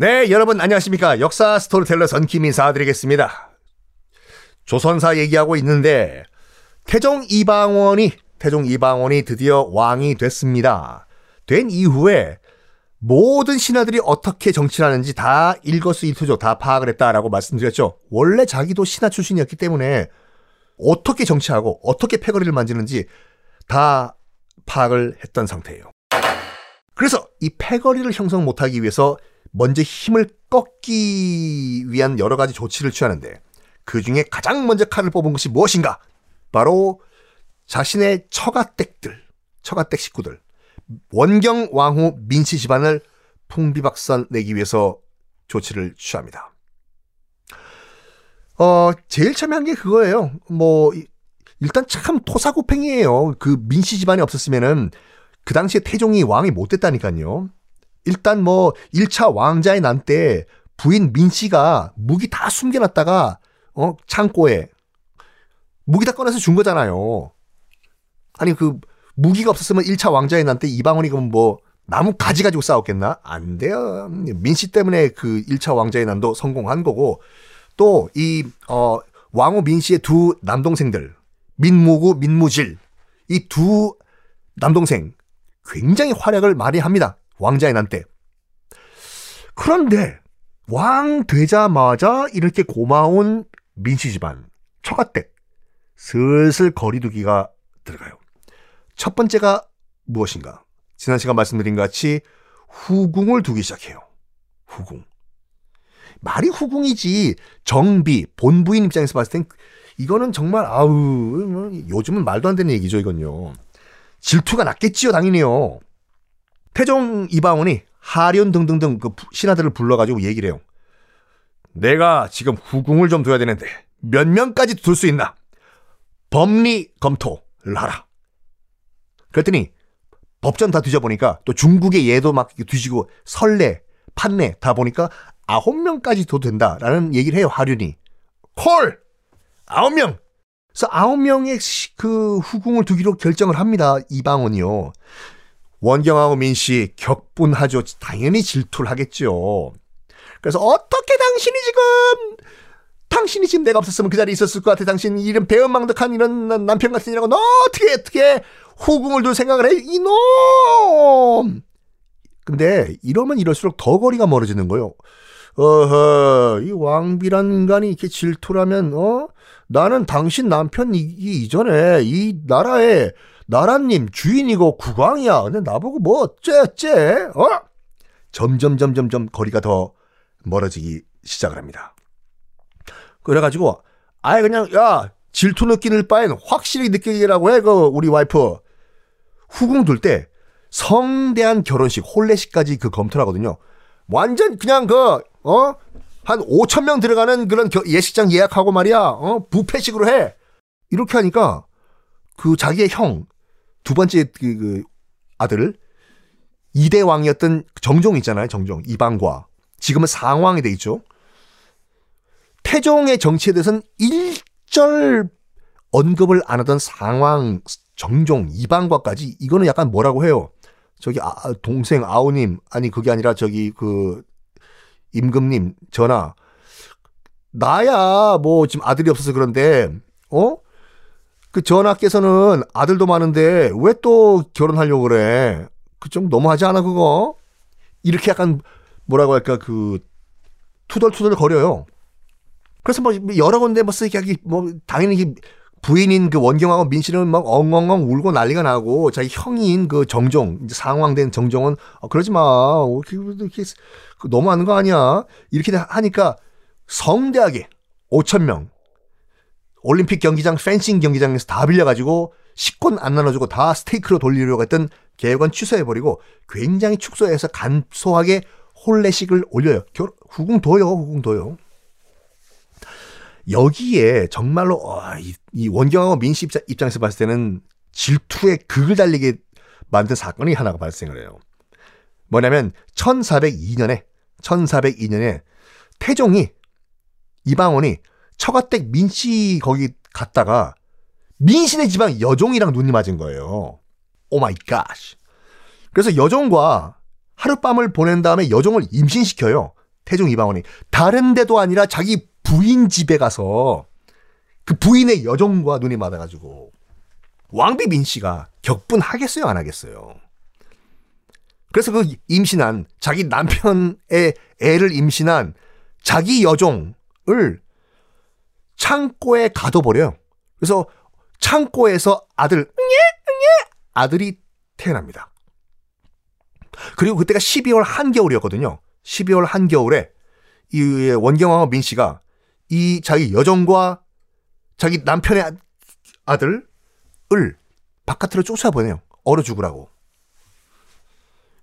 네, 여러분 안녕하십니까. 역사 스토리텔러 선킴 인사드리겠습니다. 조선사 얘기하고 있는데 태종 이방원이 드디어 왕이 됐습니다. 된 이후에 모든 신하들이 어떻게 정치를 하는지 다 일거수일투족 다 파악을 했다라고 말씀드렸죠. 원래 자기도 신하 출신이었기 때문에 어떻게 정치하고 어떻게 패거리를 만지는지 다 파악을 했던 상태예요. 그래서 이 패거리를 형성 못하기 위해서 먼저 힘을 꺾기 위한 여러 가지 조치를 취하는데 그 중에 가장 먼저 칼을 뽑은 것이 무엇인가? 바로 자신의 처가댁 식구들, 원경왕후 민씨 집안을 풍비박산내기 위해서 조치를 취합니다. 제일 참여한 게 그거예요. 일단 참 토사구팽이에요. 그 민씨 집안이 없었으면은 그 당시에 태종이 왕이 못 됐다니까요. 일단 1차 왕자의 난 때 부인 민씨가 무기 다 숨겨놨다가 창고에 무기 다 꺼내서 준 거잖아요. 아니 그 무기가 없었으면 1차 왕자의 난 때 이방원이 그럼 나무 가지 가지고 싸웠겠나? 안 돼요. 민씨 때문에 그 1차 왕자의 난도 성공한 거고 또 이 왕후 민씨의 두 남동생들 민무구, 민무질 이 두 남동생 굉장히 활약을 많이 합니다. 왕자의 난 때. 그런데 왕 되자마자 이렇게 고마운 민씨 집안 처가댁 슬슬 거리두기가 들어가요. 첫 번째가 무엇인가? 지난 시간 말씀드린 것 같이 후궁을 두기 시작해요. 후궁. 말이 후궁이지 정비, 본부인 입장에서 봤을 땐 이거는 정말 요즘은 말도 안 되는 얘기죠 이건요. 질투가 났겠지요 당연히요. 태종 이방원이 하륜 등등등 그 신하들을 불러가지고 얘기를 해요. 내가 지금 후궁을 좀 둬야 되는데 몇 명까지 둘 수 있나? 법리 검토를 하라. 그랬더니 법전 다 뒤져보니까 또 중국의 예도 막 뒤지고 설례, 판례 다 보니까 9명까지 둬도 된다라는 얘기를 해요. 하륜이. 콜! 9명! 그래서 9명의 그 후궁을 두기로 결정을 합니다. 이방원이요. 원경왕후 민씨 격분하죠. 당연히 질투를 하겠죠. 그래서 어떻게 당신이 지금 내가 없었으면 그 자리에 있었을 것 같아. 당신 이런 배은망덕한 이런 남편 같은 이라고 너 어떻게 후궁을 둘 생각을 해. 이놈. 근데 이러면 이럴수록 더 거리가 멀어지는 거예요. 어허, 이 왕비란 인간이 이렇게 질투라면 나는 당신 남편이기 이전에 이 나라에 나라님 주인이고 국왕이야. 근데 나보고 어째? 점점 거리가 더 멀어지기 시작을 합니다. 그래가지고 아예 그냥 야 질투 느끼는 바엔 확실히 느끼라고 해. 우리 와이프 후궁 둘 때 성대한 결혼식 혼례식까지 검토를 하거든요. 완전 그냥 한 5,000명 들어가는 그런 예식장 예약하고 말이야. 부패식으로 해. 이렇게 하니까 그 자기의 형 두 번째 그 아들 2대 왕이었던 정종 있잖아요. 정종 이방과 지금은 상왕이 돼 있죠. 태종의 정치에 대해서는 일절 언급을 안 하던 상왕 정종 이방과까지 이거는 약간 뭐라고 해요. 동생 아우님 아니 그게 아니라 임금님 전하 나야 지금 아들이 없어서 그런데 그 전하께서는 아들도 많은데 왜 또 결혼하려고 그래. 그 좀 너무하지 않아 그거. 이렇게 약간 뭐라고 할까 투덜투덜 거려요. 그래서 여러 군데 당연히 부인인 원경왕후 민씨는 엉엉엉 울고 난리가 나고 자기 형인 정종 상왕된 정종은 그러지 마 이렇게 너무하는 거 아니야 이렇게 하니까 성대하게 5,000명 올림픽 경기장 펜싱 경기장에서 다 빌려가지고 식권 안 나눠주고 다 스테이크로 돌리려고 했던 계획은 취소해버리고 굉장히 축소해서 간소하게 혼례식을 올려요. 후궁 둬요. 여기에 정말로 이 원경왕후 민씨 입장에서 봤을 때는 질투의 극을 달리게 만든 사건이 하나가 발생을 해요. 뭐냐면 1402년에 태종이 이방원이 처가댁 민씨 거기 갔다가 민씨네 집안 여종이랑 눈이 맞은 거예요. 오 마이 갓. 그래서 여종과 하룻밤을 보낸 다음에 여종을 임신시켜요. 태종 이방원이 다른 데도 아니라 자기 부인 집에 가서 그 부인의 여정과 눈이 맞아가지고 왕비 민씨가 격분하겠어요 안 하겠어요? 그래서 그 임신한 자기 남편의 애를 임신한 자기 여종을 창고에 가둬버려요. 그래서 창고에서 아들이 태어납니다. 그리고 그때가 12월 한겨울이었거든요. 12월 한겨울에 이 원경왕후 민씨가 이 자기 여정과 자기 남편의 아들을 바깥으로 쫓아보내요. 얼어 죽으라고.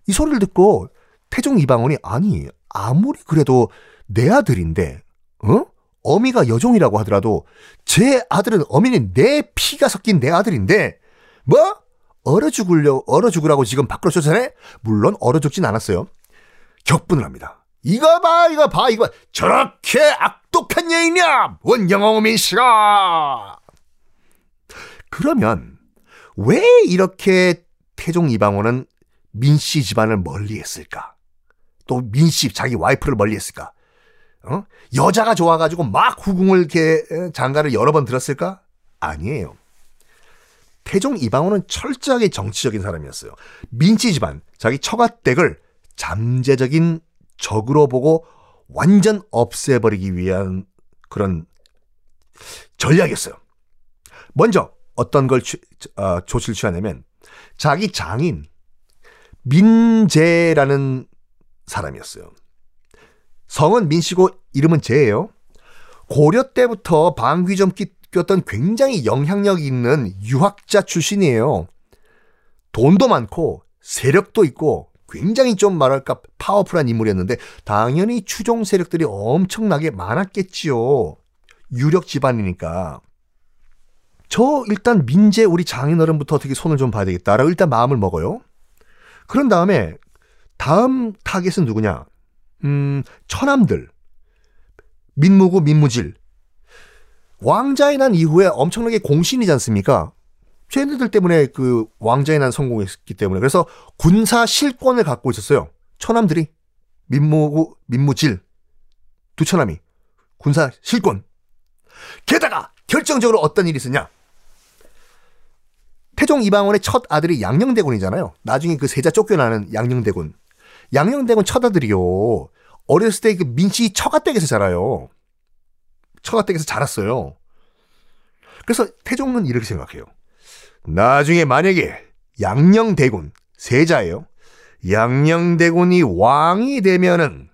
이 소리를 듣고 태종 이방원이 아니 아무리 그래도 내 아들인데 어? 어미가 여종이라고 하더라도 제 아들은 어미는 내 피가 섞인 내 아들인데 뭐? 얼어 죽으라고 지금 밖으로 쫓아내? 물론 얼어 죽진 않았어요. 격분을 합니다. 이거 봐. 저렇게 악독한 여인이야. 원경왕후 민씨가. 그러면 왜 이렇게 태종 이방원은 민씨 집안을 멀리했을까? 또 민씨 자기 와이프를 멀리했을까? 어? 여자가 좋아가지고 막 후궁을 이렇게 장가를 여러 번 들었을까? 아니에요. 태종 이방원은 철저하게 정치적인 사람이었어요. 민씨 집안 자기 처가댁을 잠재적인 적으로 보고 완전 없애버리기 위한 그런 전략이었어요. 먼저 어떤 걸 조치를 취하냐면 자기 장인 민재라는 사람이었어요. 성은 민씨고 이름은 재예요. 고려 때부터 방귀 좀 뀌었던 굉장히 영향력 있는 유학자 출신이에요. 돈도 많고 세력도 있고 굉장히 좀 말할까 파워풀한 인물이었는데 당연히 추종 세력들이 엄청나게 많았겠지요. 유력 집안이니까. 저 일단 민재 우리 장인어른부터 어떻게 손을 좀 봐야 되겠다라고 일단 마음을 먹어요. 그런 다음에 다음 타겟은 누구냐? 처남들. 민무구, 민무질. 왕자에 난 이후에 엄청나게 공신이지 않습니까? 쟤네들 때문에 그 왕자에 난 성공했기 때문에. 그래서 군사 실권을 갖고 있었어요. 처남들이. 민무구, 민무질. 두 처남이. 군사 실권. 게다가 결정적으로 어떤 일이 있었냐? 태종 이방원의 첫 아들이 양녕대군이잖아요. 나중에 그 세자 쫓겨나는 양녕대군. 양녕대군 첫 아들이요. 어렸을 때 그 민씨 처가댁에서 자라요. 처가댁에서 자랐어요. 그래서 태종은 이렇게 생각해요. 나중에 만약에 양녕대군, 세자예요. 양녕대군이 왕이 되면은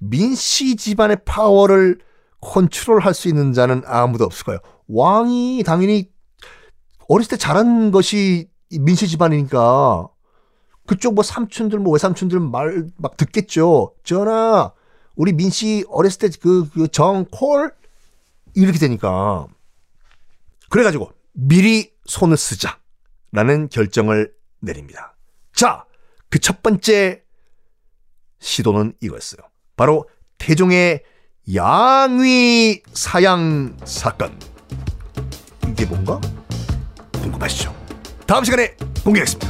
민씨 집안의 파워를 컨트롤할 수 있는 자는 아무도 없을 거예요. 왕이 당연히 어렸을 때 자란 것이 민씨 집안이니까 그쪽 뭐 삼촌들 뭐 외삼촌들 말 막 듣겠죠. 전하 우리 민씨 어렸을 때 그 정콜 이렇게 되니까 그래가지고 미리 손을 쓰자라는 결정을 내립니다. 자, 그 첫 번째 시도는 이거였어요. 바로 태종의 양위 사양 사건. 이게 뭔가? 궁금하시죠? 다음 시간에 공개하겠습니다.